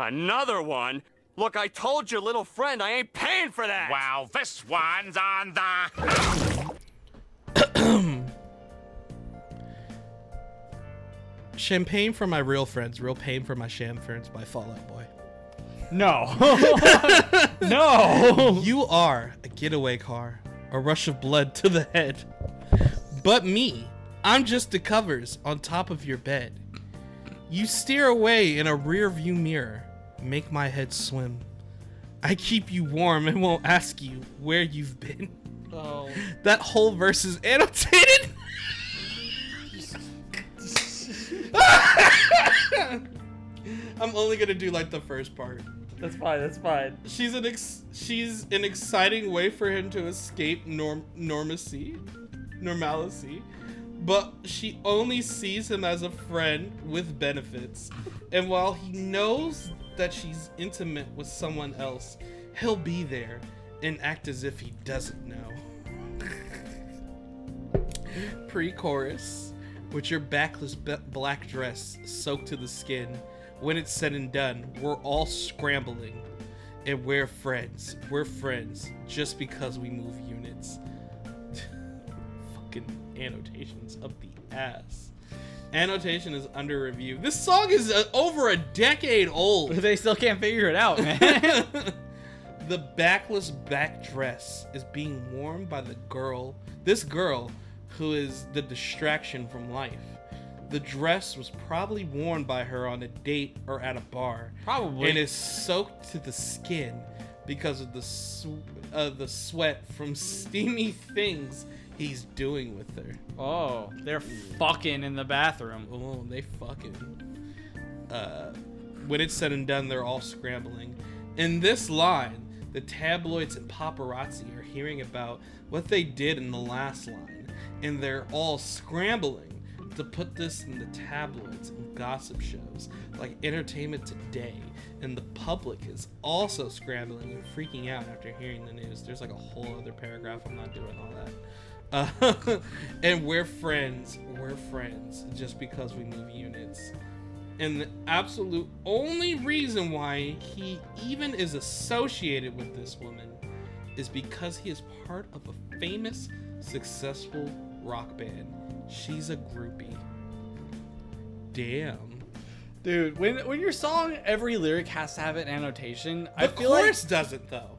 Another one? Look, I told your little friend I ain't paying for that! Wow, this one's on the... Champagne for my real friends, real pain for my sham friends by Fall Out Boy. No. No! You are a getaway car, a rush of blood to the head. But me, I'm just the covers on top of your bed. You steer away in a rear view mirror, make my head swim. I keep you warm and won't ask you where you've been. Oh. That whole verse is annotated. I'm only gonna do like the first part. That's fine, that's fine. She's an exciting way for him to escape normalcy, but she only sees him as a friend with benefits. And while he knows that she's intimate with someone else, he'll be there and act as if he doesn't know. Pre-chorus, with your backless black dress soaked to the skin, when it's said and done, we're all scrambling. And we're friends, just because we move units. Annotations up the ass. Annotation is under review. This song is over a decade old. They still can't figure it out, man. The backless back dress is being worn by this girl who is the distraction from life. The dress was probably worn by her on a date or at a bar. Probably. And is soaked to the skin because of the sweat from steamy things he's doing with her. Oh, they're fucking in the bathroom. Oh, they fucking. When it's said and done, they're all scrambling. In this line, the tabloids and paparazzi are hearing about what they did in the last line, and they're all scrambling to put this in the tabloids and gossip shows like Entertainment Today. And the public is also scrambling and freaking out after hearing the news. There's like a whole other paragraph. I'm not doing all that. And we're friends just because we move units. And the absolute only reason why he even is associated with this woman is because he is part of a famous, successful rock band. She's a groupie. Damn. Dude, when your song, every lyric has to have an annotation. The chorus doesn't, though.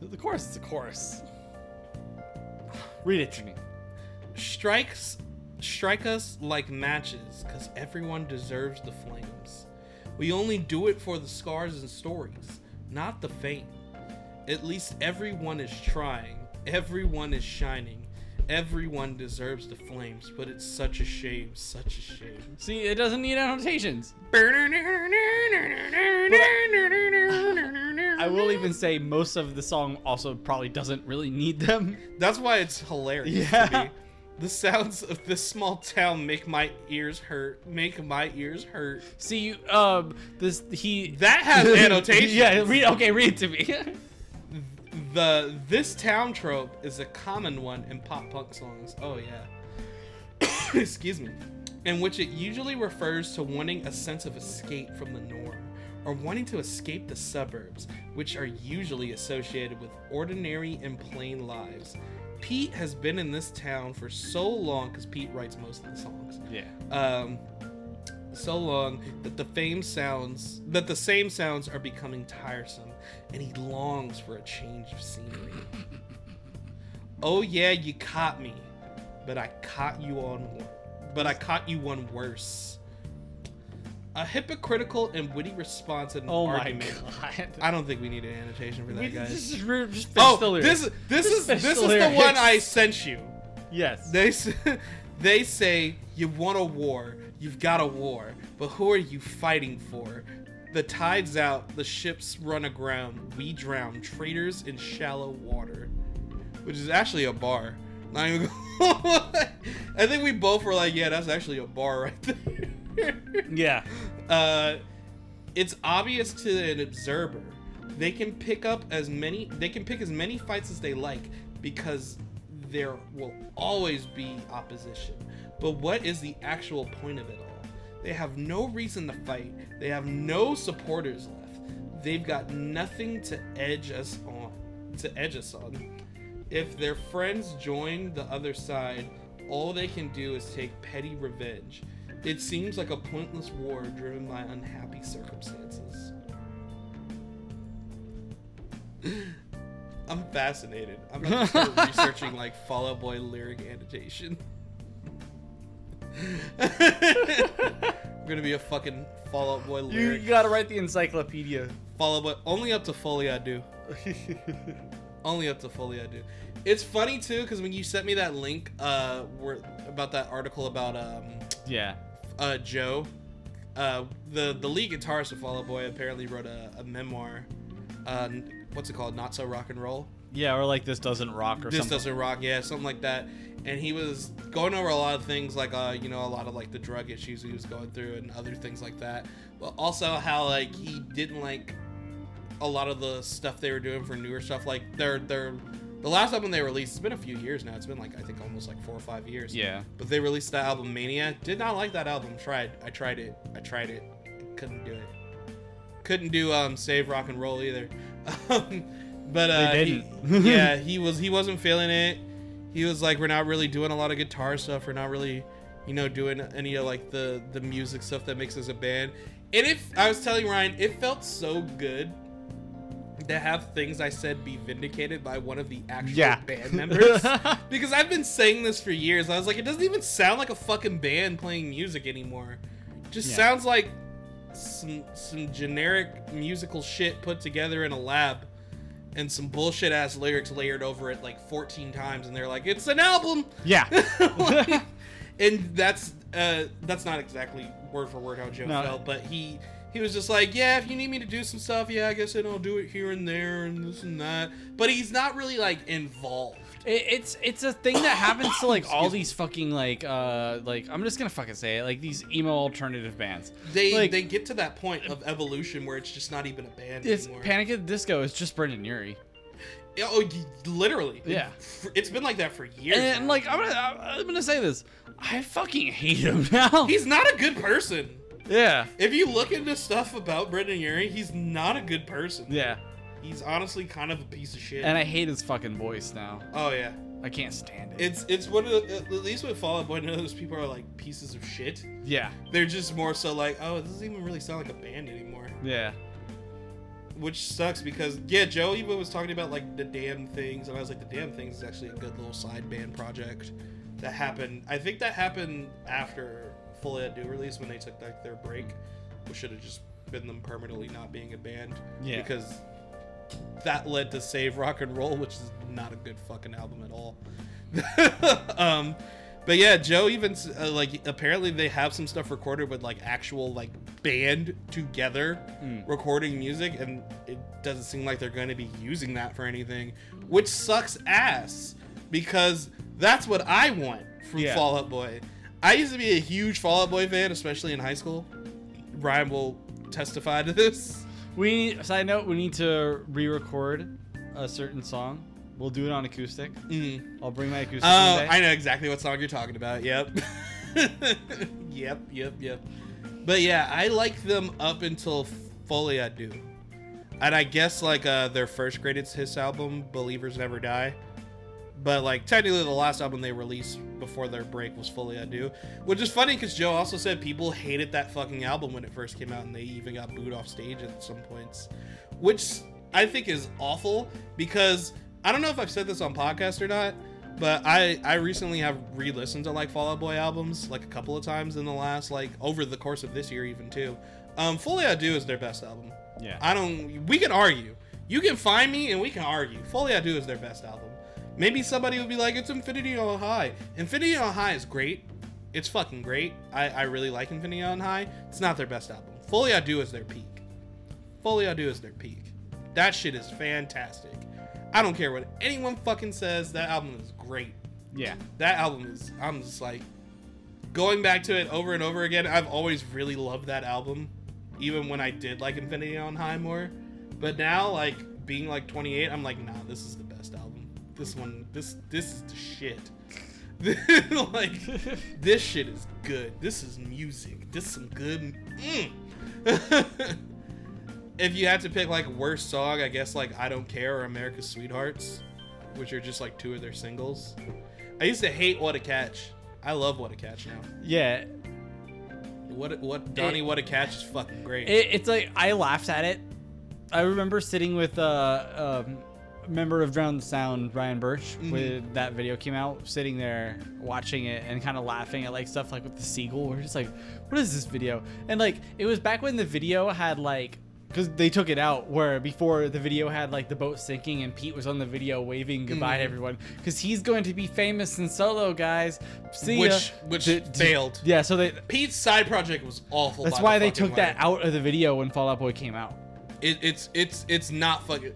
The chorus is a chorus. Read it to me. Strike us like matches, cause everyone deserves the flames. We only do it for the scars and stories, not the fame. At least everyone is trying, everyone is shining, everyone deserves the flames, but it's such a shame, such a shame. See, it doesn't need annotations. I will even say most of the song also probably doesn't really need them. That's why it's hilarious to me. The sounds of this small town make my ears hurt. See, that has annotations. Yeah, read it to me. The this town trope is a common one in pop punk songs. Oh yeah. Excuse me. In which it usually refers to wanting a sense of escape from the norm, or wanting to escape the suburbs, which are usually associated with ordinary and plain lives. Pete has been in this town for so long, because Pete writes most of the songs. Yeah. So long that the same sounds are becoming tiresome, and he longs for a change of scenery. Oh yeah, you caught me, but I caught you one worse. A hypocritical and witty response in an argument. Oh my god! I don't think we need an annotation for that, guys. This is the one I sent you. Yes. They say you want a war, you've got a war, but who are you fighting for? The tide's out, the ships run aground, we drown, traitors in shallow water, which is actually a bar. Not even. I think we both were like, yeah, that's actually a bar right there. Yeah. It's obvious to an observer. They can pick as many fights as they like because there will always be opposition. But what is the actual point of it all? They have no reason to fight. They have no supporters left. They've got nothing to edge us on. If their friends join the other side, all they can do is take petty revenge. It seems like a pointless war driven by unhappy circumstances. I'm fascinated. I'm going to start researching like Fall Out Boy lyric annotation. I'm going to be a fucking Fall Out Boy lyric. You got to write the encyclopedia. Fall Out Boy, only up to Folie à Deux. Only up to Folie à Deux. It's funny too, because when you sent me that link about that article about Joe, the lead guitarist of Fall Out Boy apparently wrote a memoir. What's it called? Not So Rock and Roll? Yeah, or like This Doesn't Rock or something. This Doesn't Rock, yeah, something like that. And he was going over a lot of things like, a lot of like the drug issues he was going through and other things like that. But also how like he didn't like a lot of the stuff they were doing for newer stuff. Like the last album they released, it's been a few years now. It's been like, I think almost like 4 or 5 years. Yeah. But they released that album Mania. Did not like that album. I tried it. Couldn't do it. Couldn't do Save Rock and Roll either. But they didn't. he wasn't feeling it. He was like, we're not really doing a lot of guitar stuff. We're not really, doing any of like the music stuff that makes us a band. And I was telling Ryan, it felt so good to have things I said be vindicated by one of the actual band members. Because I've been saying this for years. I was like, it doesn't even sound like a fucking band playing music anymore. It just sounds like some generic musical shit put together in a lab and some bullshit ass lyrics layered over it like 14 times, and they're like, it's an album. And that's not exactly word for word how Joe felt, but he was just like, yeah, if you need me to do some stuff, I guess I'll do it here and there and this and that, but he's not really like involved. It's a thing that happens to like all these fucking like I'm just gonna fucking say it, like these emo alternative bands. They get to that point of evolution where it's just not even a band anymore. Panic at the Disco is just Brendon Urie. Oh, literally. Yeah. It's been like that for years. And like I'm gonna say this, I fucking hate him now. He's not a good person. Yeah. If you look into stuff about Brendon Urie, he's not a good person. Yeah. He's honestly kind of a piece of shit. And I hate his fucking voice now. Oh, yeah. I can't stand it. It's one of the... At least with Fall Out Boy, none of those people are, like, pieces of shit. Yeah. They're just more so like, oh, it doesn't even really sound like a band anymore. Yeah. Which sucks because, Joe even was talking about, like, The Damn Things. And I was like, The Damn Things is actually a good little side band project that happened. I think that happened after Folie à Deux release when they took, like, their break. Which should have just been them permanently not being a band. Yeah. Because... that led to Save Rock and Roll, which is not a good fucking album at all. But yeah, Joe even like apparently they have some stuff recorded with like actual like band together recording music, and it doesn't seem like they're going to be using that for anything, which sucks ass because that's what I want from Fall Out Boy. I used to be a huge Fall Out Boy fan, especially in high school. Brian will testify to this. We need to re-record a certain song. We'll do it on acoustic. Mm-hmm. I'll bring my acoustic. Oh, I know exactly what song you're talking about. Yep. Yep. But yeah, I like them up until Folie à Deux. And I guess like their first greatest hits album, Believers Never Die. But like technically the last album they released before their break was Folie à Deux. Which is funny because Joe also said people hated that fucking album when it first came out, and they even got booed off stage at some points. Which I think is awful because I don't know if I've said this on podcast or not, but I recently have re-listened to like Fall Out Boy albums like a couple of times in the last like over the course of this year even too. Folie à Deux is their best album. Yeah. We can argue. You can find me and we can argue. Folie à Deux is their best album. Maybe somebody would be like, it's Infinity on High. Infinity on High is great. It's fucking great. I really like Infinity on High. It's not their best album. Folie à Deux is their peak. Folie à Deux is their peak. That shit is fantastic. I don't care what anyone fucking says. That album is great. Yeah. That album is, I'm just like, going back to it over and over again, I've always really loved that album. Even when I did like Infinity on High more. But now, like, being like 28, I'm like, nah, this is the best album. This one, this is the shit. Like, this shit is good. This is music. This is some good. If you had to pick like worst song, I guess like I Don't Care or America's Sweethearts, which are just like two of their singles. I used to hate What a Catch. I love What a Catch now. Yeah. What Donnie What a Catch is fucking great. It's like I laughed at it. I remember sitting with member of Drowned Sound, Ryan Birch, when that video came out, sitting there watching it and kind of laughing at like stuff like with the seagull. We're just like, what is this video? And like it was back when the video had like, because they took it out, where before the video had like the boat sinking and Pete was on the video waving goodbye to everyone because he's going to be famous and solo, guys. See which failed. Yeah, so Pete's side project was awful. That's why they took that out of the video when Fall Out Boy came out. It's not fucking.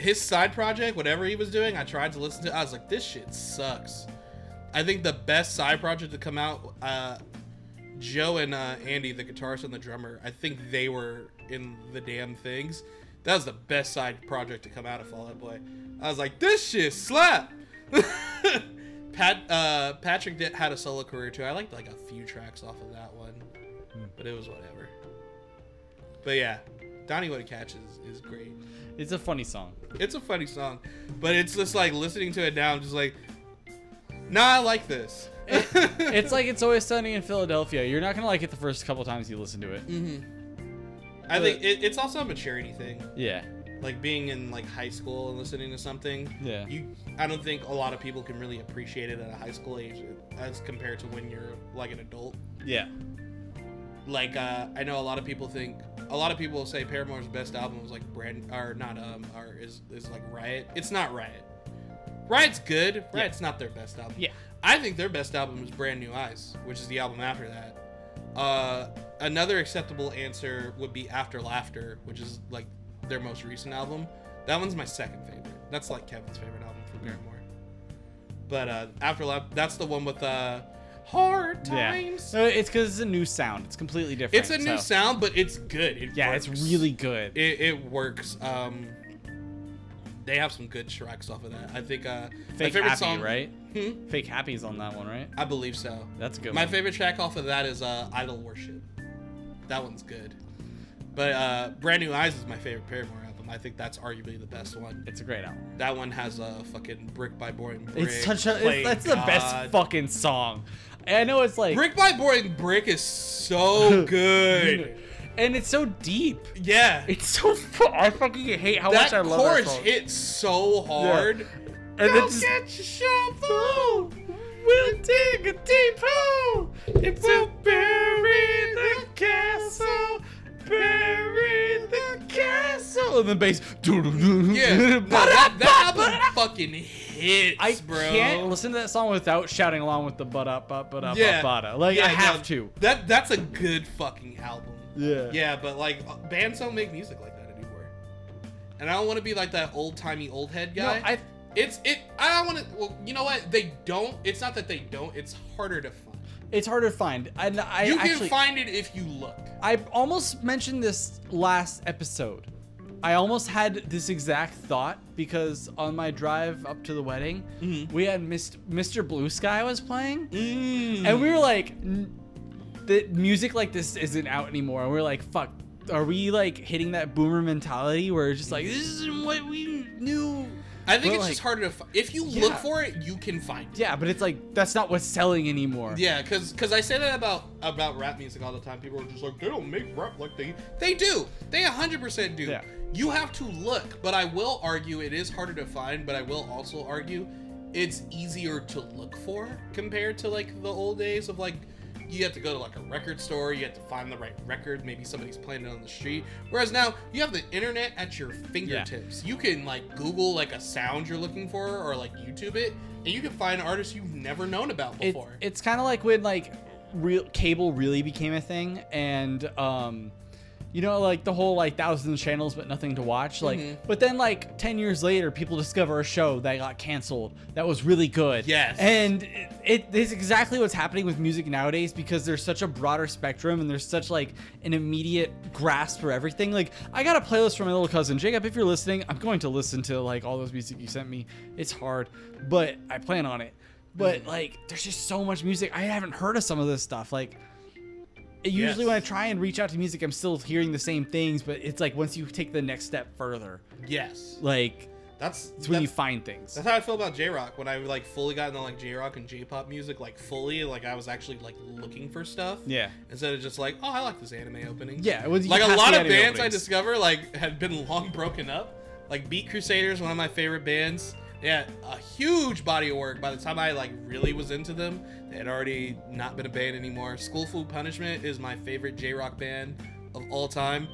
His side project, whatever he was doing, I tried to listen to it. I was like, this shit sucks. I think the best side project to come out, Joe and Andy, the guitarist and the drummer, I think they were in The Damn Things. That was the best side project to come out of Fall Out Boy. I was like, this shit slap. Patrick had a solo career too. I liked like a few tracks off of that one, but it was whatever. But yeah, Donnie What a Catch is great. It's a funny song. It's a funny song. But it's just like listening to it now, I'm just like, nah, I like this. It's like It's Always Sunny in Philadelphia. You're not going to like it the first couple times you listen to it. I think it's also a maturity thing. Yeah. Like being in like high school and listening to something. Yeah. I don't think a lot of people can really appreciate it at a high school age as compared to when you're like an adult. Yeah. Like, I know a lot of people say Paramore's best album was like is like Riot. It's not Riot. Riot's good. Riot's not their best album. Yeah. I think their best album is Brand New Eyes, which is the album after that. Another acceptable answer would be After Laughter, which is like their most recent album. That one's my second favorite. That's like Kevin's favorite album from Paramore. But After Laughter, that's the one with Hard Times. Yeah. It's because it's a new sound. It's completely different. It's a new sound, but it's good. It works. It's really good. It works. They have some good tracks off of that. I think Fake Happy, song, right? Fake Happy's on that one, right? I believe so. That's a good. My favorite track off of that is Idol Worship. That one's good. But Brand New Eyes is my favorite Paramore album. I think that's arguably the best one. It's a great album. That one has a fucking Brick by Boring Brick. That's the best fucking song. I know it's like Brick by Boring Brick is so good, and it's so deep. Yeah, it's so. I fucking hate how much I love that chorus. Hits so hard. Yeah. And go just get your shovel. We'll dig a deep hole. It will bury the castle. Bury the castle. And the bass. Yeah, no, that album fucking hits, bro. I can't listen to that song without shouting along with the ba-da-ba-ba-da. Like, I have to. That's a good fucking album. Yeah. Yeah, but, like, bands don't make music like that anymore. And I don't want to be, like, that old-timey old head guy. No, I don't want to. Well, you know what? They don't. It's not that they don't. It's harder to find. It's harder to find. You can actually find it if you look. I almost mentioned this last episode. I almost had this exact thought because on my drive up to the wedding, we had Mr. Blue Sky was playing, and we were like, the music like this isn't out anymore. And we were like, fuck, are we like hitting that boomer mentality where it's just like this isn't what we knew? I think it's like, just harder to find. If you look for it, you can find it. Yeah, but it's like, that's not what's selling anymore. Yeah, because I say that about rap music all the time. People are just like, they don't make rap like they... They do. They 100% do. Yeah. You have to look, but I will argue it is harder to find, but I will also argue it's easier to look for compared to like the old days of like, you have to go to like a record store, you have to find the right record, maybe somebody's playing it on the street. Whereas now, you have the internet at your fingertips. Yeah. You can like Google like a sound you're looking for or like YouTube it, and you can find artists you've never known about before. It's kind of like when like cable really became a thing, and you know, like the whole like 1,000 channels but nothing to watch, like but then like 10 years later people discover a show that got canceled that was really good. Yes. And it's exactly what's happening with music nowadays, because there's such a broader spectrum and there's such like an immediate grasp for everything. Like I got a playlist from my little cousin Jacob. If you're listening, I'm going to listen to like all those music you sent me. It's hard, but I plan on it. But like, there's just so much music. I haven't heard of some of this stuff. Like, usually when I try and reach out to music, I'm still hearing the same things. But it's like once you take the next step further. Yes. Like, that's when you find things. That's how I feel about J-Rock. When I like fully got into like J-Rock and J-pop music, like fully, like I was actually like looking for stuff. Yeah. Instead of just like, oh, I like this anime opening. Yeah. It was, like a lot of bands openings. I discover like had been long broken up. Like Beat Crusaders, one of my favorite bands. Yeah, a huge body of work. By the time I like really was into them, they had already not been a band anymore. School Food Punishment is my favorite J-Rock band of all time.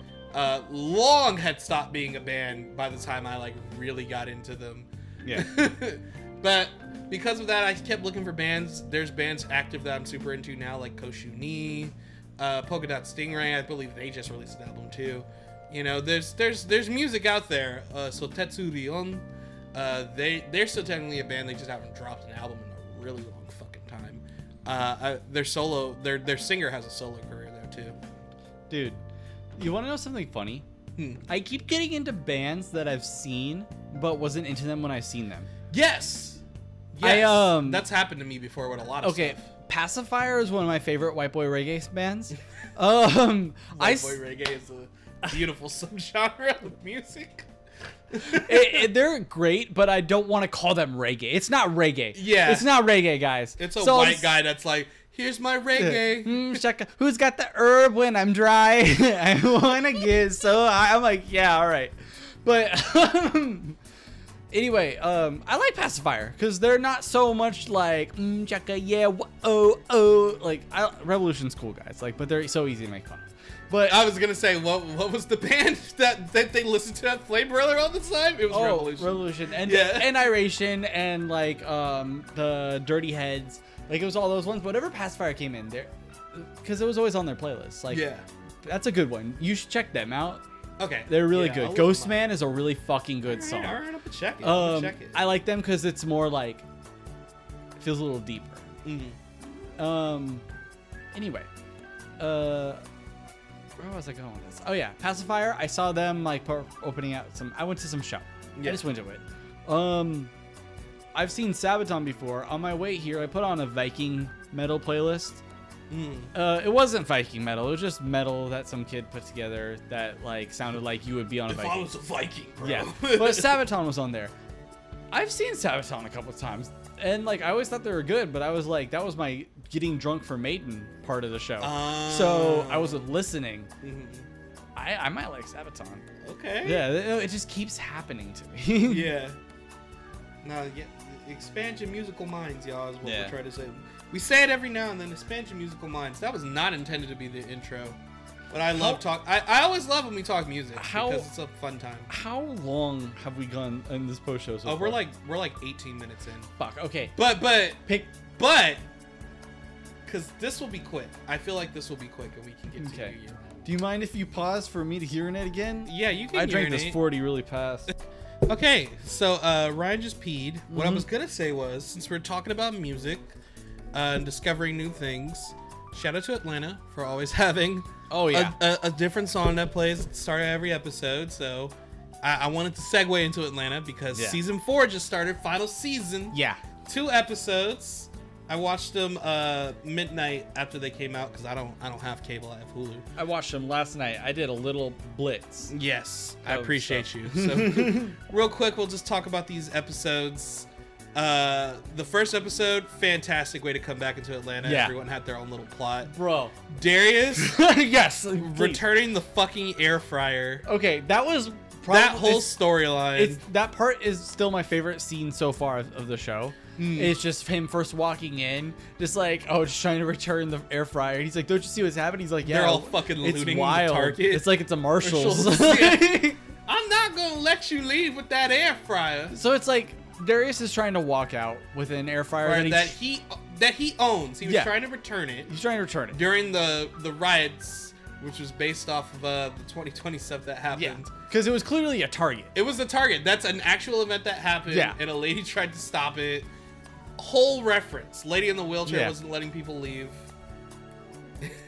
Long had stopped being a band by the time I like really got into them. Yeah. But because of that, I kept looking for bands. There's bands active that I'm super into now, like Koshu Ni, Polka Dot Stingray. I believe they just released an album too. You know, there's music out there. Sotetsu Rion. They're still technically a band. They just haven't dropped an album in a really long fucking time. Their singer has a solo career there too. Dude, you want to know something funny? I keep getting into bands that I've seen, but wasn't into them when I've seen them. Yes. I that's happened to me before with a lot of stuff. Pacifier is one of my favorite white boy reggae bands. White boy reggae is a beautiful subgenre of music. They're great, but I don't want to call them reggae. It's not reggae. Yeah. It's not reggae, guys. It's a white guy that's like, here's my reggae. Shaka, who's got the herb when I'm dry? I want to get so high. I'm like, yeah, all right. But anyway, I like Pacifier because they're not so much like, shaka, yeah, oh, oh. Like, Revolution's cool, guys. Like, but they're so easy to make fun of. But I was gonna say, what was the band that they listened to that Flame Brother all the time? It was Revolution. And Iration and like the Dirty Heads, like it was all those ones. Whatever Pacifier came in there, because it was always on their playlist. Like, yeah, that's a good one. You should check them out. Okay, they're really good. Ghost Man is a really fucking good song. All right, I'll check it. I like them because it's more like it feels a little deeper. Mm-hmm. Anyway. Where was I going with this? Oh, yeah. Pacifier. I saw them, like, opening out some... I went to some show. Yeah. I just went to it. I've seen Sabaton before. On my way here, I put on a Viking metal playlist. It wasn't Viking metal. It was just metal that some kid put together that, like, sounded like you would be on a Viking. If I was a Viking, bro. Yeah. But Sabaton was on there. I've seen Sabaton a couple of times. And, like, I always thought they were good, but I was like, that was my getting drunk for Maiden part of the show. So I was listening. Mm-hmm. I might like Sabaton. Okay. Yeah, it just keeps happening to me. Yeah. No, yeah, expand your musical minds, y'all, is what we're trying to say. We say it every now and then, expand your musical minds. That was not intended to be the intro. But I love I always love when we talk music because it's a fun time. How long have we gone in this post show so far? We're like 18 minutes in. Fuck, okay. But because this will be quick. I feel like this will be quick and we can get to you. Do you mind if you pause for me to urinate again? Yeah, you can urinate. I drank this 40 really fast. Okay, so Ryan just peed. Mm-hmm. What I was gonna say was, since we're talking about music and discovering new things, shout out to Atlanta for always having a different song that plays at the start of every episode. So I wanted to segue into Atlanta because season 4 just started, final season. Yeah. 2 episodes. I watched them midnight after they came out because I don't have cable. I have Hulu. I watched them last night. I did a little blitz. Yes, I appreciate you. So real quick, we'll just talk about these episodes. The first episode, fantastic way to come back into Atlanta. Yeah. Everyone had their own little plot. Bro. Darius. Yes. Returning the fucking air fryer. Okay, that was probably... That whole storyline. That part is still my favorite scene so far of the show. It's just him first walking in, just like, just trying to return the air fryer. He's like, don't you see what's happening? He's like, yeah. They're all fucking looting the Target. It's like it's a Marshalls. Yeah. I'm not going to let you leave with that air fryer. So it's like... Darius is trying to walk out with an air fryer that he owns. He was trying to return it. He's trying to return it during the riots, which was based off of the 2020 stuff that happened. Yeah, because it was clearly a Target. It was a Target. That's an actual event that happened. Yeah. And a lady tried to stop it. Whole reference. Lady in the wheelchair wasn't letting people leave,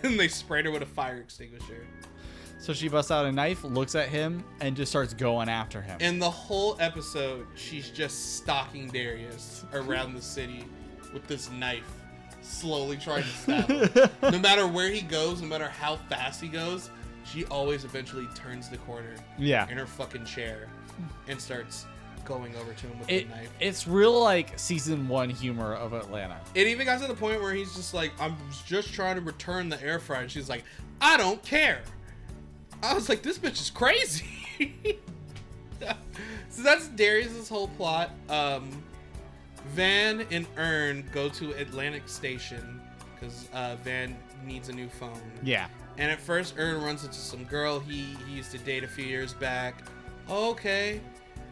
and they sprayed her with a fire extinguisher. So she busts out a knife, looks at him, and just starts going after him. In the whole episode, she's just stalking Darius around the city. with this knife, slowly trying to stab him. No matter where he goes, no matter how fast he goes, she always eventually turns the corner in her fucking chair and starts going over to him with the knife. It's real, like, season one humor of Atlanta. It even got to the point where he's just like, I'm just trying to return the air fryer. And she's like, I don't care. I was like, this bitch is crazy. So that's Darius's whole plot. Van and Earn go to Atlantic Station because Van needs a new phone. Yeah. And at first, Earn runs into some girl he used to date a few years back. Oh, okay.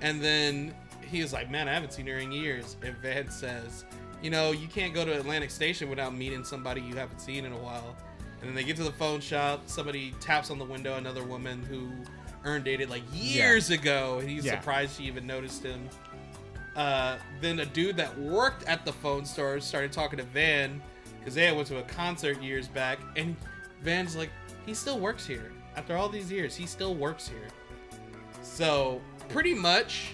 And then he was like, man, I haven't seen her in years. And Van says, you know, you can't go to Atlantic Station without meeting somebody you haven't seen in a while. And then they get to the phone shop. Somebody taps on the window, another woman who Earn dated like years ago. And he's surprised she even noticed him. Then a dude that worked at the phone store started talking to Van because they had went to a concert years back. And Van's like, he still works here. After all these years, he still works here. So pretty much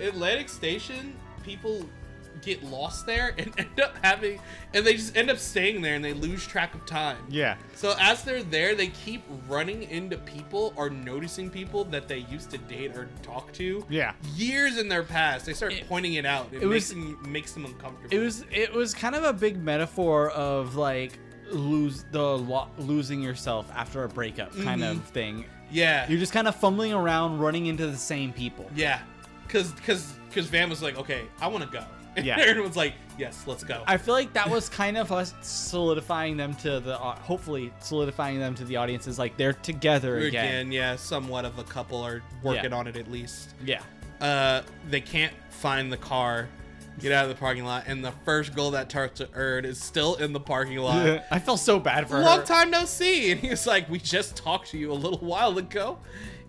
Atlantic Station, people get lost there and end up having, and they just end up staying there and they lose track of time. Yeah. So as they're there, they keep running into people or noticing people that they used to date or talk to. Yeah. Years in their past, they start pointing it out. It makes them uncomfortable. It was kind of a big metaphor of like losing yourself after a breakup kind of thing. Yeah. You're just kind of fumbling around, running into the same people. Yeah. Because Van was like, okay, I want to go. And Aaron was like, yes, let's go. I feel like that was kind of us solidifying them to the, hopefully solidifying them to the audiences. Like they're together again. Yeah. Somewhat of a couple are working on it at least. Yeah. They can't find the car, get out of the parking lot. And the first girl that talks to Erd is still in the parking lot. Yeah. I felt so bad for her. Long time no see. And he was like, we just talked to you a little while ago.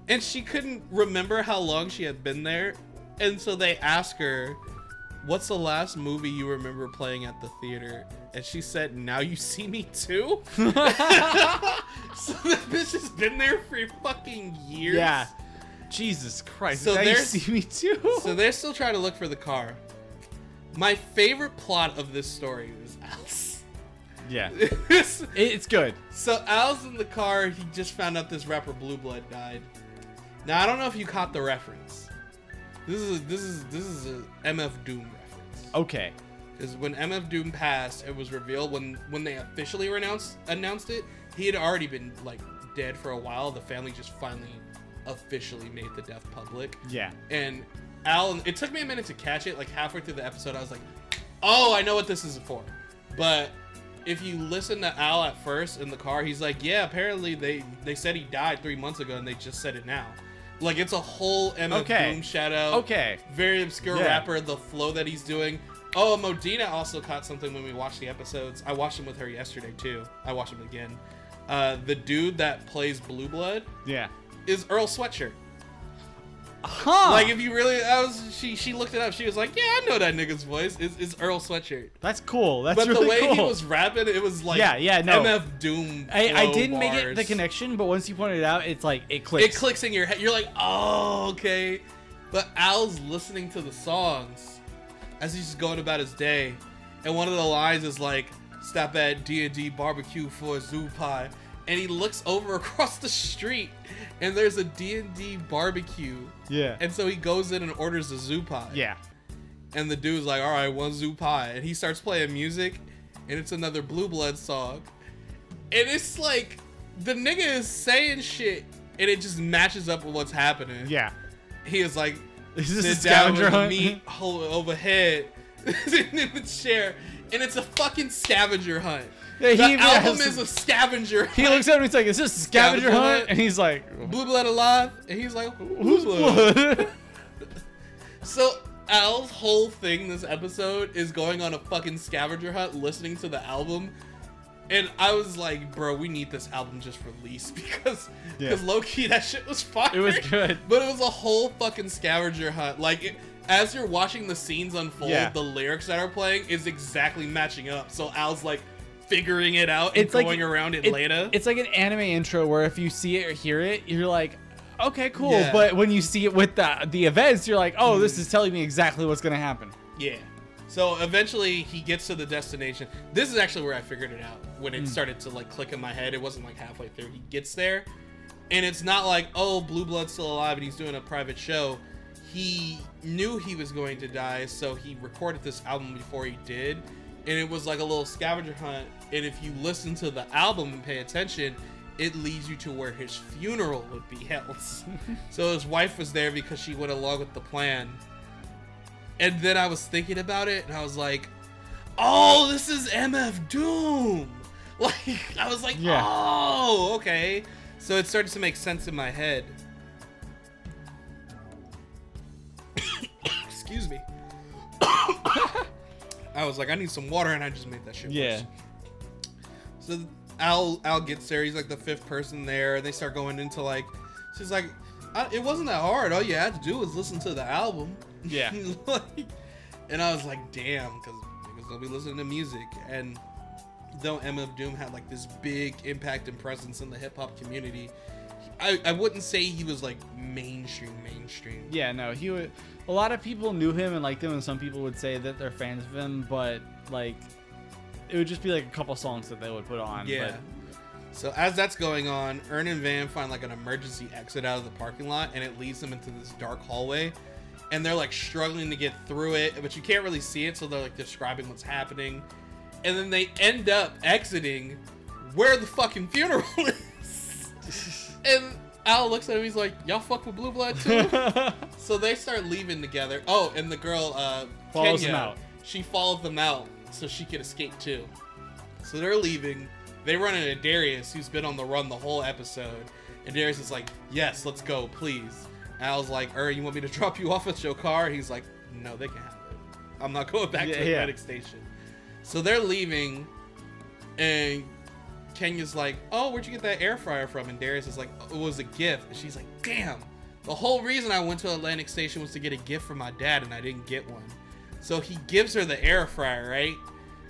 And she couldn't remember how long she had been there. And so they asked her, what's the last movie you remember playing at the theater? And she said, Now You See Me 2? So that bitch has been there for fucking years. Yeah. Jesus Christ. So Now You See Me 2? So they're still trying to look for the car. My favorite plot of this story was Al's. Yeah. It's good. So Al's in the car. He just found out this rapper Blue Blood died. Now, I don't know if you caught the reference. This is an MF Doom reference. Okay. Because when MF Doom passed, it was revealed when they officially announced it, he had already been like dead for a while. The family just finally officially made the death public. Yeah. And Al, it took me a minute to catch it. Like halfway through the episode, I was like, "Oh, I know what this is for." But if you listen to Al at first in the car, he's like, "Yeah, apparently they said he died 3 months ago, and they just said it now." Like, it's a whole MF Doom shadow. Okay. Very obscure rapper, the flow that he's doing. Oh, Modena also caught something when we watched the episodes. I watched him with her yesterday, too. I watched him again. The dude that plays Blue Blood is Earl Sweatshirt. Huh. Like, if you really... She looked it up. She was like, yeah, I know that nigga's voice. It's Earl Sweatshirt. That's cool. That's really cool. But the way he was rapping, it was like MF Doom I didn't make it the connection, but once you pointed it out, it's like, it clicks. It clicks in your head. You're like, oh, okay. But Al's listening to the songs as he's just going about his day. And one of the lines is like, stop at D&D Barbecue for a zoo pie. And he looks over across the street, and there's a D&D barbecue. Yeah. And so he goes in and orders a zoo pie. Yeah. And the dude's like, all right, one zoo pie. And he starts playing music, and it's another Blue Blood song. And it's like, the nigga is saying shit, and it just matches up with what's happening. Yeah. He is like, sit down with the meat overhead in the chair. And it's a fucking scavenger hunt. Yeah, the album is a scavenger hunt. He looks at him and he's like, is this a scavenger hunt? And he's like... Oh. Blue Blood alive? And he's like, who's Blood? So Al's whole thing this episode is going on a fucking scavenger hunt, listening to the album. And I was like, bro, we need this album just released because low-key that shit was fire. It was good. But it was a whole fucking scavenger hunt. Like... As you're watching the scenes unfold, the lyrics that are playing is exactly matching up. So Al's like figuring it out and going around Atlanta. It's like an anime intro where if you see it or hear it, you're like, okay, cool. Yeah. But when you see it with the events, you're like, oh, this is telling me exactly what's going to happen. Yeah. So eventually he gets to the destination. This is actually where I figured it out when it started to like click in my head. It wasn't like halfway through. He gets there and it's not like, oh, Blue Blood's still alive and he's doing a private show. He knew he was going to die, so he recorded this album before he did. And it was like a little scavenger hunt. And if you listen to the album and pay attention, it leads you to where his funeral would be held. So his wife was there because she went along with the plan. And then I was thinking about it, and I was like, oh, this is MF Doom. Like, I was like, yeah. Oh, okay. So it started to make sense in my head. Excuse me. I was like, I need some water, and I just made that shit worse. So Al gets there. He's like the fifth person there. They start going into like, she's like, it wasn't that hard. All you had to do was listen to the album. Yeah. Like, and I was like, damn, because they'll be listening to music. And though MF Doom had like this big impact and presence in the hip hop community, I wouldn't say he was like mainstream. Yeah, no, he would. A lot of people knew him and liked him, and some people would say that they're fans of him, but like, it would just be like a couple songs that they would put on. Yeah. But... So as that's going on, Ern and Van find like an emergency exit out of the parking lot, and it leads them into this dark hallway, and they're like struggling to get through it, but you can't really see it, so they're like describing what's happening, and then they end up exiting where the fucking funeral is. And Al looks at him, he's like, y'all fuck with Blue Blood too? So they start leaving together. Oh, and the girl, follows Kenya, them out. She followed them out so she could escape too. So they're leaving. They run into Darius, who's been on the run the whole episode. And Darius is like, yes, let's go, please. Al's like, you want me to drop you off at your car? He's like, no, they can have it. I'm not going back to the medic station. So they're leaving, and Kenya's like, oh, where'd you get that air fryer from? And Darius is like, it was a gift. And she's like, damn, the whole reason I went to Atlantic Station was to get a gift from my dad, and I didn't get one. So he gives her the air fryer, right?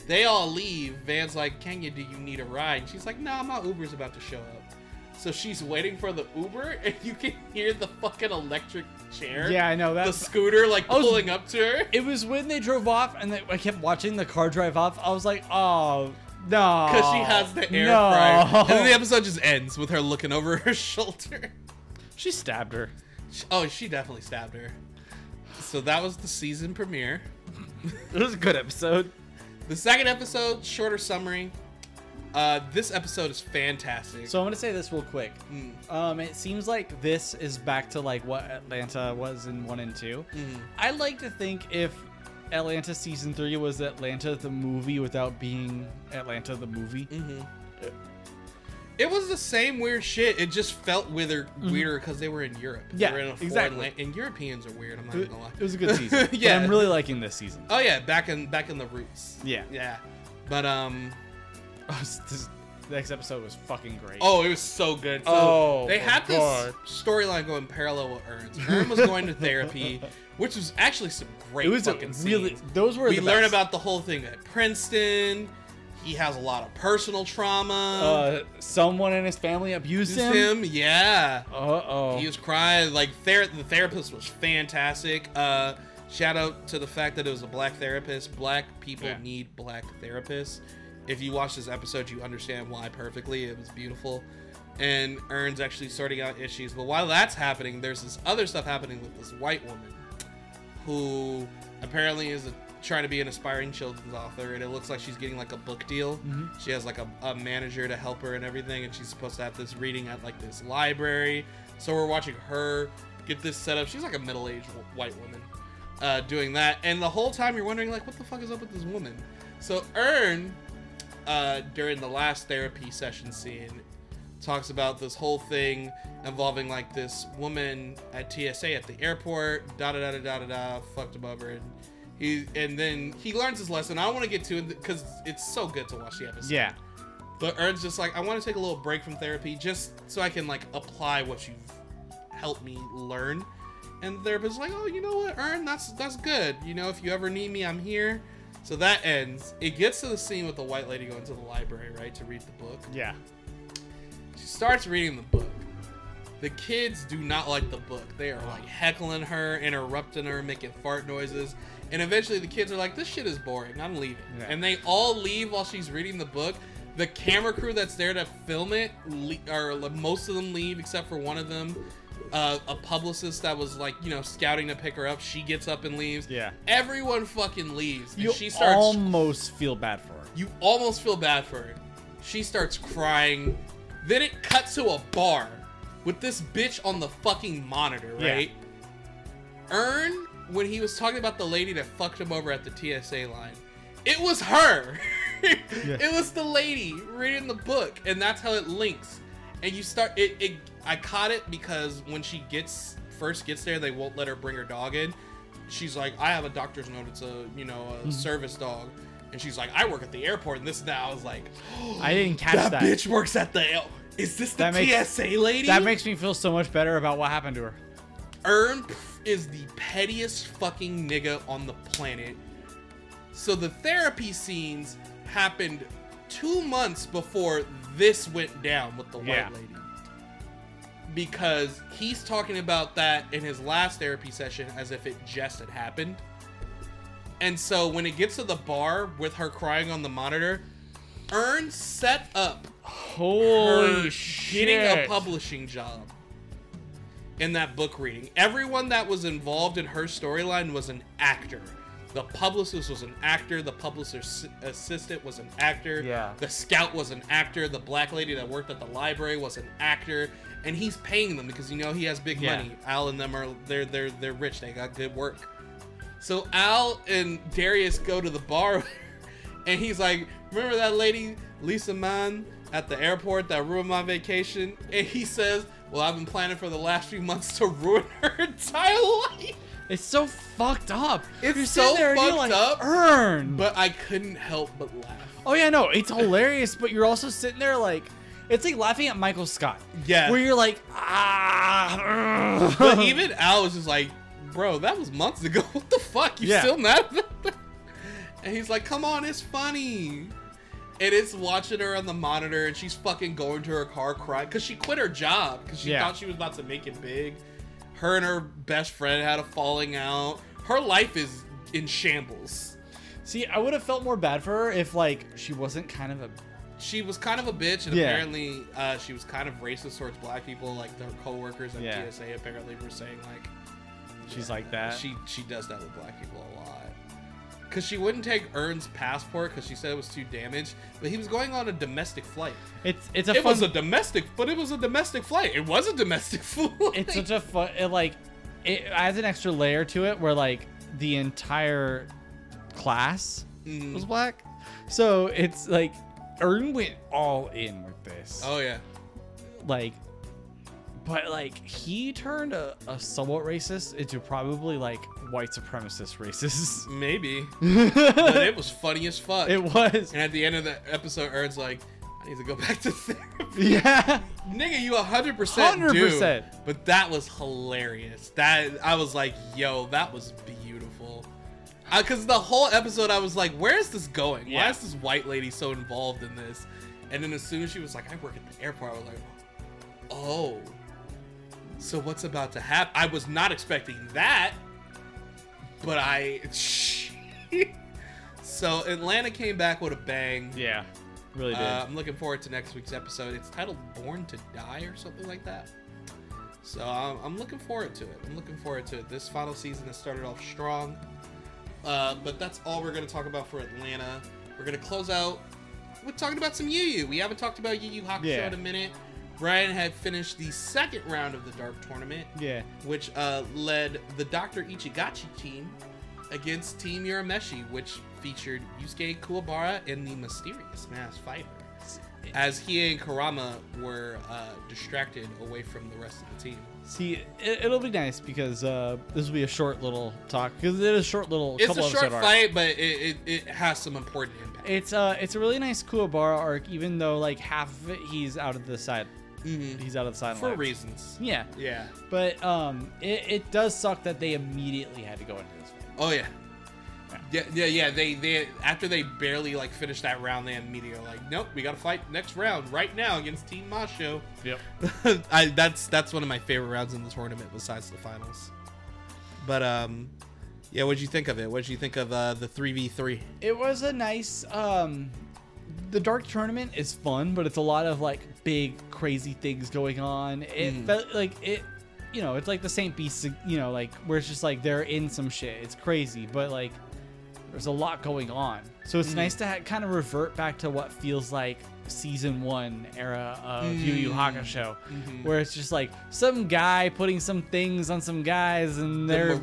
They all leave. Van's like, Kenya, do you need a ride? And she's like, nah, my Uber's about to show up. So she's waiting for the Uber, and you can hear the fucking electric chair. Yeah, I know. The scooter, like, pulling up to her. It was when they drove off, and I kept watching the car drive off. I was like, oh, no. Because she has the air fryer. And then the episode just ends with her looking over her shoulder. She stabbed her. She definitely stabbed her. So that was the season premiere. It was a good episode. The second episode, shorter summary. This episode is fantastic. So I'm going to say this real quick. It seems like this is back to like what Atlanta was in 1 and 2. I like to think if Atlanta season 3 was Atlanta the movie without being Atlanta the movie. It was the same weird shit. It just felt weirder because they were in Europe. Yeah, they were in a foreign land. And Europeans are weird. I'm not going to lie. It was a good season. Yeah. I'm really liking this season. Oh, yeah. Back in the roots. Yeah. Yeah. But, the next episode was fucking great. Oh, it was so good. So they had this storyline going parallel with Ern's. Ern was going to therapy, which was actually some great fucking scenes. Those were We learn about the whole thing at Princeton. He has a lot of personal trauma. Someone in his family abused him. Yeah. He was crying. Like the therapist was fantastic. Shout out to the fact that it was a black therapist. Black people need black therapists. If you watch this episode, you understand why perfectly. It was beautiful. And Ern's actually sorting out issues. But while that's happening, there's this other stuff happening with this white woman who apparently is trying to be an aspiring children's author, and it looks like she's getting like a book deal. She has like a manager to help her and everything, and she's supposed to have this reading at like this library. So we're watching her get this set up. She's like a middle-aged white woman doing that, and the whole time you're wondering like, what the fuck is up with this woman? So Ern, during the last therapy session scene, talks about this whole thing involving like this woman at TSA at the airport, fucked above her, and then he learns his lesson. I don't want to get to it because it's so good to watch the episode. Yeah. But Ern's just like, I want to take a little break from therapy just so I can like apply what you've helped me learn. And the therapist's like, oh, you know what, Ern, that's good. You know, if you ever need me, I'm here. So that ends. It gets to the scene with the white lady going to the library, right, to read the book. Yeah. She starts reading the book. The kids do not like the book. They are like heckling her, interrupting her, making fart noises. And eventually the kids are like, this shit is boring. I'm leaving. Yeah. And they all leave while she's reading the book. The camera crew that's there to film it, most of them leave except for one of them. A publicist that was like, you know, scouting to pick her up. She gets up and leaves. Yeah. Everyone fucking leaves. And she starts almost feel bad for her. You almost feel bad for her. She starts crying. Then it cuts to a bar with this bitch on the fucking monitor, right? Yeah. Earn, when he was talking about the lady that fucked him over at the TSA line, it was her. Yeah. It was the lady reading the book, and that's how it links. And you start it. I caught it because when she first gets there, they won't let her bring her dog in. She's like, I have a doctor's note. It's a service dog. And she's like, I work at the airport and this and that. I was like, oh, I didn't catch that. That bitch works at the Is this the TSA lady? That makes me feel so much better about what happened to her. Earn is the pettiest fucking nigga on the planet. So the therapy scenes happened 2 months before this went down with the white lady. Because he's talking about that in his last therapy session as if it just had happened. And so when it gets to the bar with her crying on the monitor, Earn set up holy shit, getting a publishing job in that book reading. Everyone that was involved in her storyline was an actor. The publicist was an actor. The publisher's assistant was an actor. Yeah. The scout was an actor. The black lady that worked at the library was an actor. And he's paying them because, you know, he has big money. Al and them they're rich. They got good work. So Al and Darius go to the bar and he's like, remember that lady, Lisa Mann, at the airport that ruined my vacation? And he says, well, I've been planning for the last few months to ruin her entire life. It's so fucked up. It's so fucked up. Earn. But I couldn't help but laugh. Oh, yeah, no, it's hilarious. But you're also sitting there like, it's like laughing at Michael Scott. Yeah. Where you're like, ah. But even Al was just like, bro, that was months ago. What the fuck? You still mad about that? And he's like, come on, it's funny. And it's watching her on the monitor and she's fucking going to her car crying because she quit her job because she thought she was about to make it big. Her and her best friend had a falling out. Her life is in shambles. See, I would have felt more bad for her if, like, she wasn't kind of a... She was kind of a bitch, and apparently she was kind of racist towards black people. Like, their co-workers at TSA apparently were saying, like... She's like that? She does that with black people a lot. Because she wouldn't take Earn's passport because she said it was too damaged. But he was going on a domestic flight. It was a domestic flight. It was a domestic flight. It's such a fun... It adds an extra layer to it where, like, the entire class was black. So it's, like, Earn went all in with this. Oh, yeah. Like... But, like, he turned a somewhat racist into probably, like, white supremacist racist. Maybe. But it was funny as fuck. It was. And at the end of the episode, Earn's like, I need to go back to therapy. Yeah. Nigga, you 100% 100%. Do. But that was hilarious. I was like, yo, that was beautiful. Because the whole episode, I was like, where is this going? Yeah. Why is this white lady so involved in this? And then as soon as she was like, I work at the airport, I was like, oh. So what's about to happen? I was not expecting that, but So Atlanta came back with a bang. Yeah, really did. I'm looking forward to next week's episode. It's titled Born to Die or something like that. So I'm looking forward to it. This final season has started off strong. But that's all we're going to talk about for Atlanta. We're going to close out with talking about some Yu Yu. We haven't talked about Yu Yu Hakusho in a minute. Brian had finished the second round of the Dark Tournament, which led the Dr. Ichigaki team against Team Urameshi, which featured Yusuke, Kuwabara, and the mysterious masked fighter, as Hiei and Kurama were distracted away from the rest of the team. See, it'll be nice because this will be a short little talk because it is a short little. It's couple a short fight, arc. But it has some important impact. It's a really nice Kuwabara arc, even though like half of it he's out of the side. Mm-hmm. He's out of the sideline for reasons. Yeah, yeah. But it does suck that they immediately had to go into this fight. Oh yeah. Yeah. They after they barely like finished that round, they immediately were like, nope, we gotta fight next round right now against Team Masho. Yep. That's one of my favorite rounds in the tournament besides the finals. But yeah, what'd you think of it? What'd you think of the 3v3? It was a nice. The Dark Tournament is fun, but it's a lot of like big crazy things going on. It felt like it. You know, it's like the Saint Beast, you know, like where it's just like they're in some shit. It's crazy, but like there's a lot going on. So it's nice to kind of revert back to what feels like season one era of Yu Yu Hakusho, where it's just like some guy putting some things on some guys and they're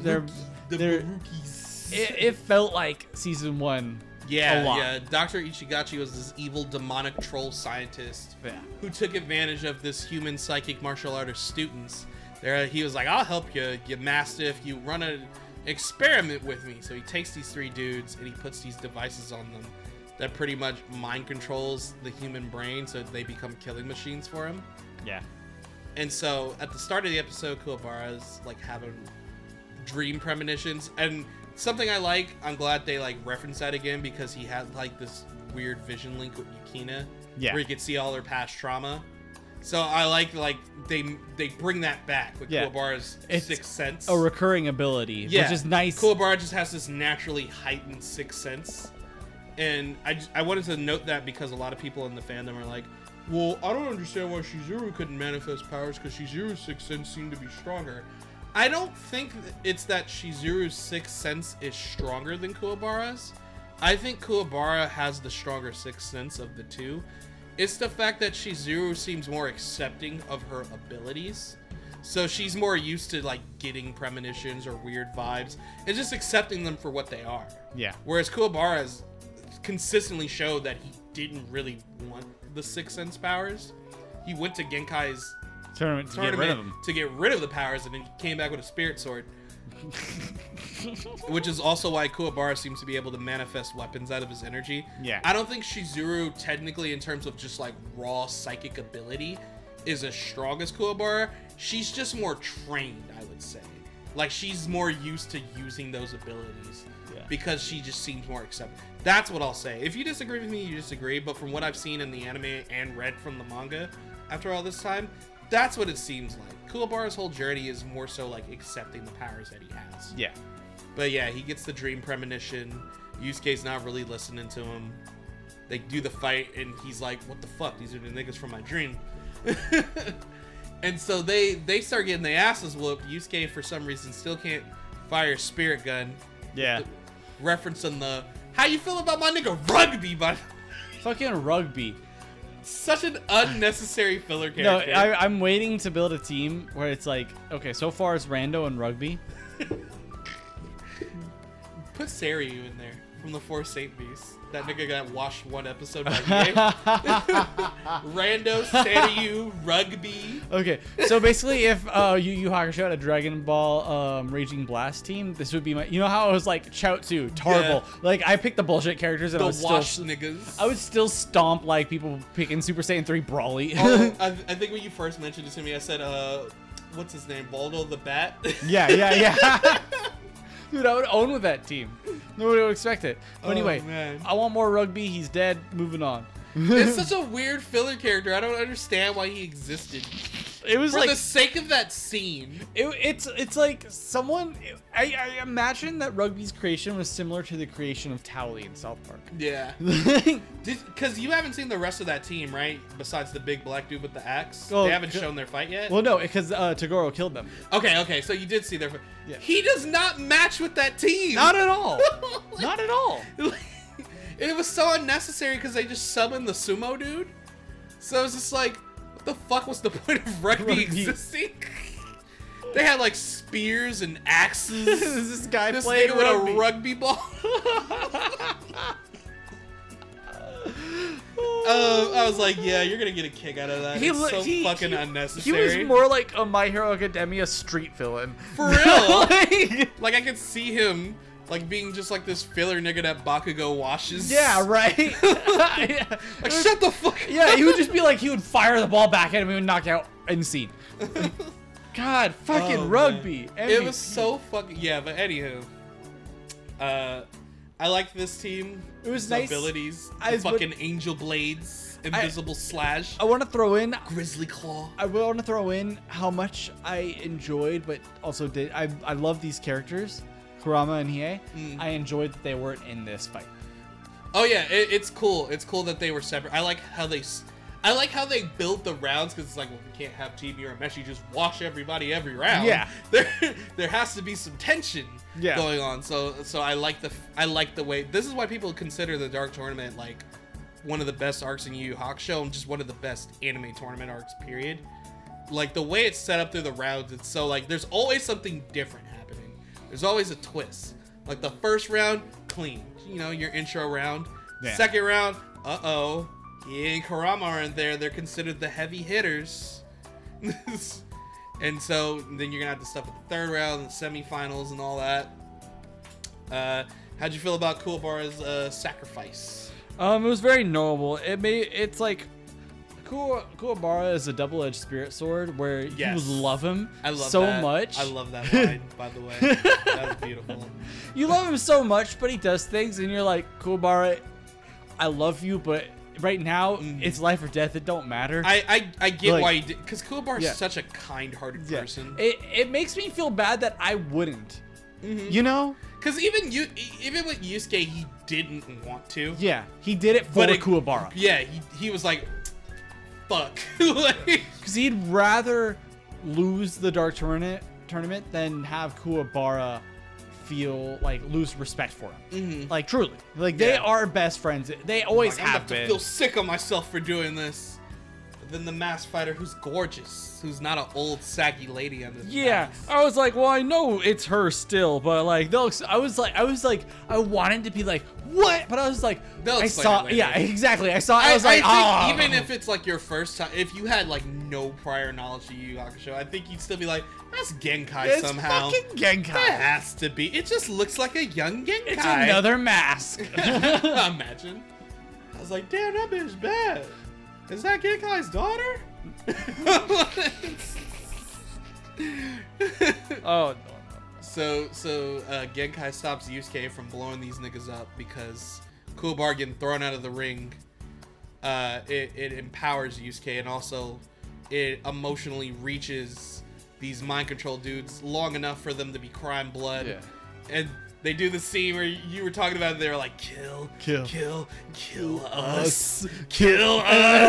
Marukis. It felt like season one. Yeah. Dr. Ichigaki was this evil, demonic troll scientist who took advantage of this human psychic martial artist students. There, he was like, I'll help you, you mastiff. You run an experiment with me. So he takes these three dudes and he puts these devices on them that pretty much mind controls the human brain so they become killing machines for him. Yeah. And so at the start of the episode, Kuwabara's like having dream premonitions. And something I like, I'm glad they like reference that again because he had like this weird vision link with Yukina where he could see all her past trauma. So I like they bring that back with Kuwabara's sixth sense. A recurring ability, which is nice. Kuwabara just has this naturally heightened sixth sense. And I wanted to note that because a lot of people in the fandom are like, well, I don't understand why Shizuru couldn't manifest powers because Shizuru's sixth sense seemed to be stronger. I don't think it's that Shizuru's sixth sense is stronger than Kuwabara's. I think Kuwabara has the stronger sixth sense of the two. It's the fact that Shizuru seems more accepting of her abilities. So she's more used to like getting premonitions or weird vibes and just accepting them for what they are. Yeah. Whereas Kuwabara has consistently showed that he didn't really want the sixth sense powers. He went to Genkai's tournament to get rid of them. To get rid of the powers, and then he came back with a spirit sword. Which is also why Kuwabara seems to be able to manifest weapons out of his energy. Yeah. I don't think Shizuru technically in terms of just like raw psychic ability is as strong as Kuwabara. She's just more trained, I would say. Like she's more used to using those abilities because she just seems more accepted. That's what I'll say. If you disagree with me, you disagree. But from what I've seen in the anime and read from the manga after all this time, that's what it seems like. Kuwabara's whole journey is more so like accepting the powers that he has. Yeah. But yeah, he gets the dream premonition. Yusuke's not really listening to him. They do the fight and he's like, what the fuck? These are the niggas from my dream. And so they start getting their asses whooped. Yusuke, for some reason, still can't fire spirit gun. Yeah. Referencing the, how you feel about my nigga rugby, bud? Fucking rugby. Such an unnecessary filler character. No, I'm waiting to build a team where it's like, okay, so far it's Rando and Rugby. Put Seryu in there from the Four Saint Beasts. That nigga got washed one episode by Hiei. Rando, Seryu, Rugby. Okay, so basically if Yu Yu Hakusho had a Dragon Ball Raging Blast team, this would be my... You know how I was like, Chaozu, Tarble. Yeah. Like, I picked the bullshit characters and I was still... The washed niggas. I would still stomp like people picking Super Saiyan 3 Brawly. Oh, I think when you first mentioned it to me, I said, what's his name? Baldo the Bat? Yeah. Dude, I would own with that team. Nobody would expect it. But anyway, man. I want more Rugby. He's dead. Moving on. It's such a weird filler character. I don't understand why he existed. It was for like, the sake of that scene. It's like someone... I imagine that Rugby's creation was similar to the creation of Towley in South Park. Yeah. Because you haven't seen the rest of that team, right? Besides the big black dude with the axe. Oh, they haven't shown their fight yet? Well, no, because Toguro killed them. Okay. So you did see their fight. Yeah. He does not match with that team. Not at all. Like, not at all. Like, it was so unnecessary because they just summoned the sumo dude. So it's just like... What the fuck was the point of rugby existing? They had like spears and axes. This guy this played with a rugby ball. I was like, yeah, you're gonna get a kick out of that. It's so fucking unnecessary. He was more like a My Hero Academia street villain. For real. like I could see him like being just like this filler nigga that Bakugo washes. Yeah, right? Like, shut the fuck up. Yeah, he would just be like, he would fire the ball back at him and would knock out end scene. God, fucking rugby. It was so fucking... Yeah, but anywho. I liked this team. It was nice. Abilities, fucking angel blades, invisible slash. I want to throw in grizzly claw. I want to throw in how much I enjoyed, but also did. I love these characters, Kurama and Hiei. I enjoyed that they weren't in this fight. Oh yeah, it's cool. It's cool that they were separate. I like how they build the rounds, because it's like, well, we can't have Team Urameshi just wash everybody every round. Yeah, there has to be some tension going on. So I like the way. This is why people consider the Dark Tournament like one of the best arcs in Yu Yu Hakusho, and just one of the best anime tournament arcs. Period. Like the way it's set up through the rounds, it's so like there's always something different happening. There's always a twist. Like the first round, clean. You know, your intro round. Yeah. Second round, Hiei and Kurama aren't there. They're considered the heavy hitters. And so then you're going to have the stuff with the third round, and the semifinals, and all that. How'd you feel about Kuwabara's sacrifice? It was very noble. It's like... Kuwabara is a double-edged spirit sword where you love him much. I love that line, by the way. That was beautiful. You love him so much, but he does things, and you're like, Kuwabara, I love you, but... right now, it's life or death. It don't matter. I get why he did, because Kuwabara is such a kind-hearted person. It makes me feel bad that I wouldn't. Mm-hmm. You know, because even with Yusuke, he didn't want to. Yeah, he did it for Kuwabara. Yeah, he was like, fuck, because he'd rather lose the Dark Tournament than have Kuwabara feel like lose respect for him. Like truly, like they are best friends. They always have been. I feel sick of myself for doing this. But then the masked fighter, who's gorgeous, who's not an old saggy lady on this. Yeah, mask. I was like, well, I know it's her still, but like, I was like, I wanted to be like, what? But I was like, I saw, yeah, exactly. I saw. I was like, I think even if it's like your first time, if you had like no prior knowledge of Yu Yu Hakusho, I think you'd still be like, that's Genkai somehow. It's fucking Genkai. That has to be. It just looks like a young Genkai. It's another mask. Imagine. I was like, damn, that bitch bad. Is that Genkai's daughter? Oh, no. So Genkai stops Yusuke from blowing these niggas up because Kuwabara getting thrown out of the ring. It empowers Yusuke, and also it emotionally reaches these mind control dudes long enough for them to be crying blood. Yeah. And they do the scene where you were talking about, and they were like, kill us. And they're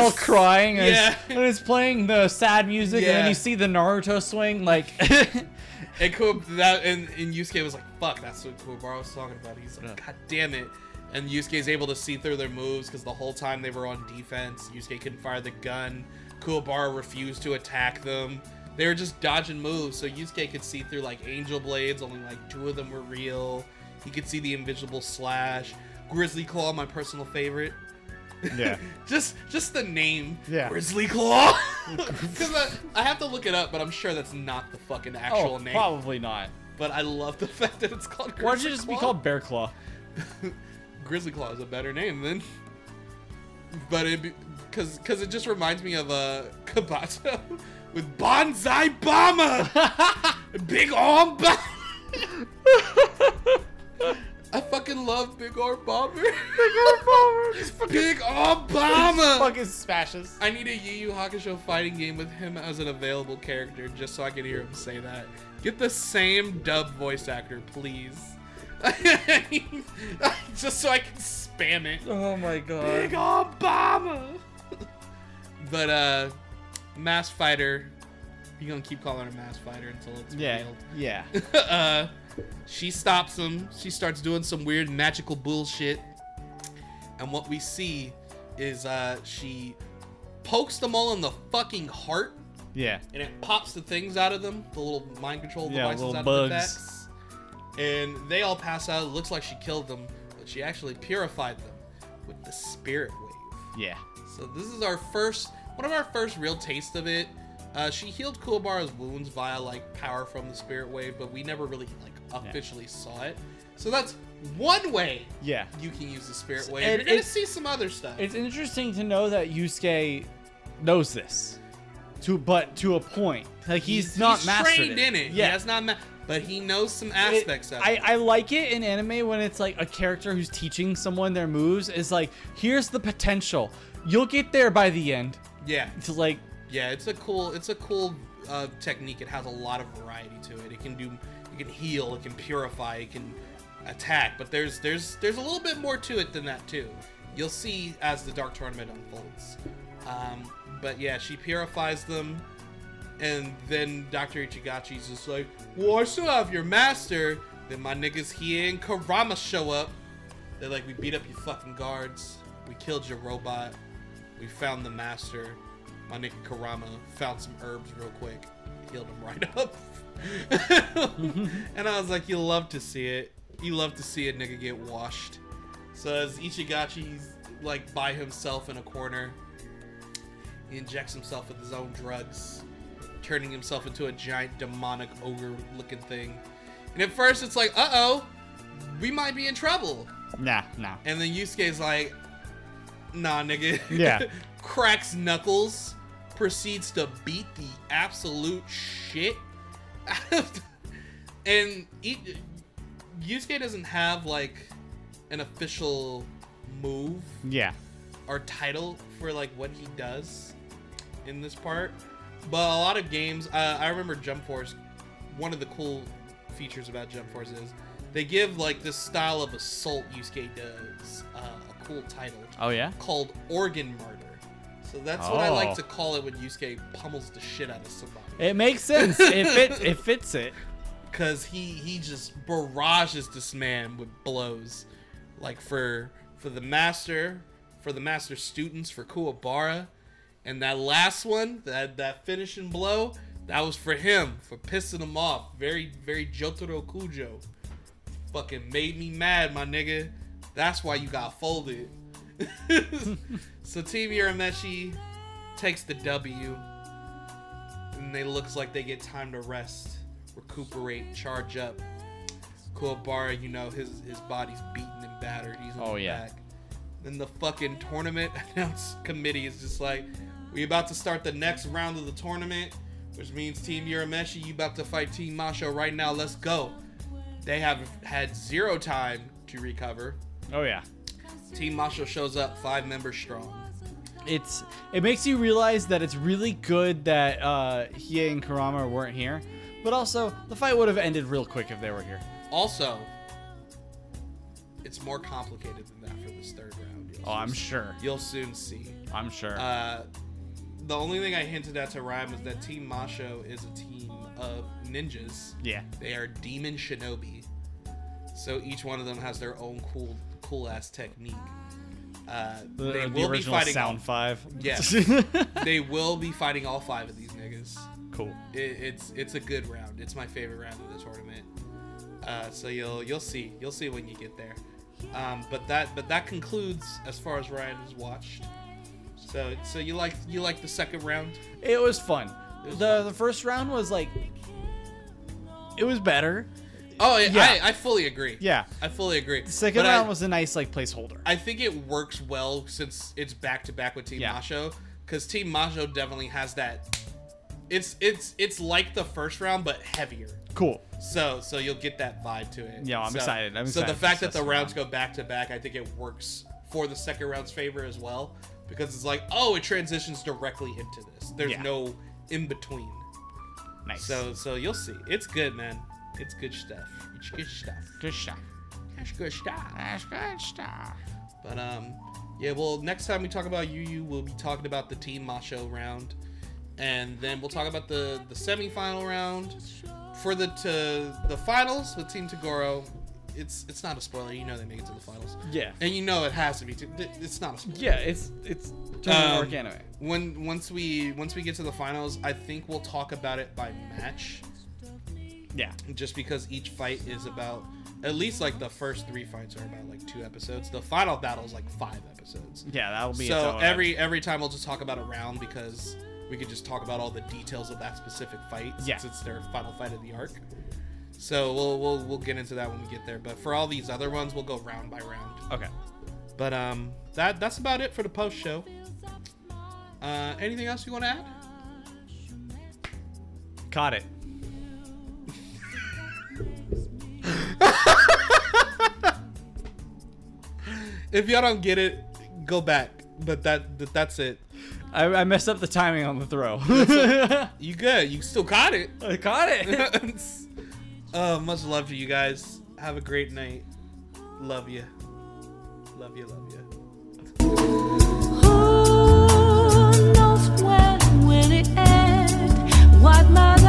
all crying. Yeah. And it's playing the sad music, and then you see the Naruto swing, like. and Yusuke was like, fuck, that's what Kuwabara was talking about. He's like, God damn it. And Yusuke's able to see through their moves, because the whole time they were on defense, Yusuke couldn't fire the gun. Kuwabara refused to attack them. They were just dodging moves, so Yusuke could see through, like, angel blades. Only, like, 2 of them were real. He could see the invisible slash. Grizzly Claw, my personal favorite. Yeah. just the name. Yeah. Grizzly Claw. Because I have to look it up, but I'm sure that's not the fucking actual name. Probably not. But I love the fact that it's called Grizzly Claw. Why don't you just be called Bear Claw? Grizzly Claw is a better name, then. But because it just reminds me of Kabato. With Bonsai Bomber! Big Arm Bomber! I fucking love Big Arm Bomber. Big Arm Bomber! Fucking smashes. I need a Yu Yu Hakusho fighting game with him as an available character, just so I can hear him say that. Get the same dub voice actor, please. Just so I can spam it. Oh my god. Big Arm Bomber! But, Mass Fighter, you're gonna keep calling her Mass Fighter until it's revealed. Yeah. She stops him. She starts doing some weird magical bullshit. And what we see is she pokes them all in the fucking heart. Yeah. And it pops the things out of them, the little mind control devices little out bugs. Of their backs. And they all pass out. It looks like she killed them, but she actually purified them with the spirit wave. Yeah. So this is our first. One of our first real taste of it. She healed Kuwabara's wounds via like power from the spirit wave, but we never really like officially saw it. So that's one way you can use the spirit wave. And you're gonna see some other stuff. It's interesting to know that Yusuke knows this. but to a point. Like he's not mastered trained in it. Yeah, he has not but he knows some aspects of it. I like it in anime when it's like a character who's teaching someone their moves is like, here's the potential. You'll get there by the end. Yeah. It's like it's a cool technique. It has a lot of variety to it. It can heal, it can purify, it can attack, but there's a little bit more to it than that too. You'll see as the Dark Tournament unfolds. But yeah, she purifies them, and then Dr. Ichigachi's just like, well, I still have your master. Then my niggas Hiei and Kurama show up. They're like, we beat up your fucking guards. We killed your robot. We found the master. My nigga Kurama found some herbs real quick. Healed him right up. And I was like, you love to see it. You love to see a nigga get washed. So as Ichigachi's like by himself in a corner, he injects himself with his own drugs, turning himself into a giant demonic ogre-looking thing. And at first it's like, uh-oh, we might be in trouble. Nah. And then Yusuke's like, nah, nigga. Yeah. Cracks knuckles, proceeds to beat the absolute shit out of... And Yusuke doesn't have, like, an official move. Yeah. Or title for, like, what he does in this part. But a lot of games, I remember Jump Force, one of the cool features about Jump Force is they give like this style of assault Yusuke does a cool title. Oh yeah? Called Organ Murder. So that's what I like to call it when Yusuke pummels the shit out of somebody. It makes sense. It fits it. Cause he just barrages this man with blows. Like for the master, for the master students, for Kuwabara. And that last one, that finishing blow, that was for him, for pissing him off. Very, very Jotaro Kujo. Fucking made me mad, my nigga. That's why you got folded. So Team Urameshi takes the W. And it looks like they get time to rest, recuperate, charge up. Kuwabara, you know, his body's beaten and battered. He's on the back. Then the fucking tournament announce committee is just like, we about to start the next round of the tournament, which means Team Urameshi, you about to fight Team Masho right now. Let's go. They have had zero time to recover. Oh, yeah. Team Masho shows up 5 members strong. It makes you realize that it's really good that Hiei and Kurama weren't here, but also the fight would have ended real quick if they were here. Also, it's more complicated than that for this third round. You'll soon see. I'm sure. The only thing I hinted at to Ryan was that Team Masho is a team of ninjas. Yeah. They are demon shinobi. So each one of them has their own cool ass technique. They will be fighting Sound all 5. Yes. They will be fighting all 5 of these niggas. Cool. It's a good round. It's my favorite round of the tournament. So you'll see when you get there. But that concludes as far as Ryan has watched. So you like the second round? It was fun. The first round was like, it was better. Oh yeah. I fully agree. Yeah, I fully agree. The second round was a nice like placeholder. I think it works well since it's back to back with Team Masho, because Team Masho definitely has that. It's like the first round but heavier. Cool. So you'll get that vibe to it. Yeah, I'm excited. So the fact that the rounds go back to back, I think it works for the second round's favor as well, because it's like, it transitions directly into this. There's no in between. Nice. So you'll see. It's good, man. It's good stuff. It's good stuff. But next time we talk about Yu Yu, we'll be talking about the Team Masho round, and then we'll talk about the semifinal round. For the finals with Team Toguro, it's not a spoiler. You know they make it to the finals. Yeah. And you know it has to be. It's not a spoiler. Yeah, it's tournament anime. Once we get to the finals, I think we'll talk about it by match. Yeah. Just because each fight is about, at least like the first 3 fights are about like 2 episodes. The final battle is like 5 episodes. Yeah, that'll be. So every time we'll just talk about a round, because we could just talk about all the details of that specific fight since it's their final fight of the arc. So we'll get into that when we get there. But for all these other ones, we'll go round by round. Okay. But that's about it for the post show. Anything else you want to add? Caught it. If y'all don't get it, go back. But that's it. I messed up the timing on the throw. You good? You still caught it. I caught it. Much love to you guys. Have a great night. Love you. Love you. Love you. Who knows when will it end? What my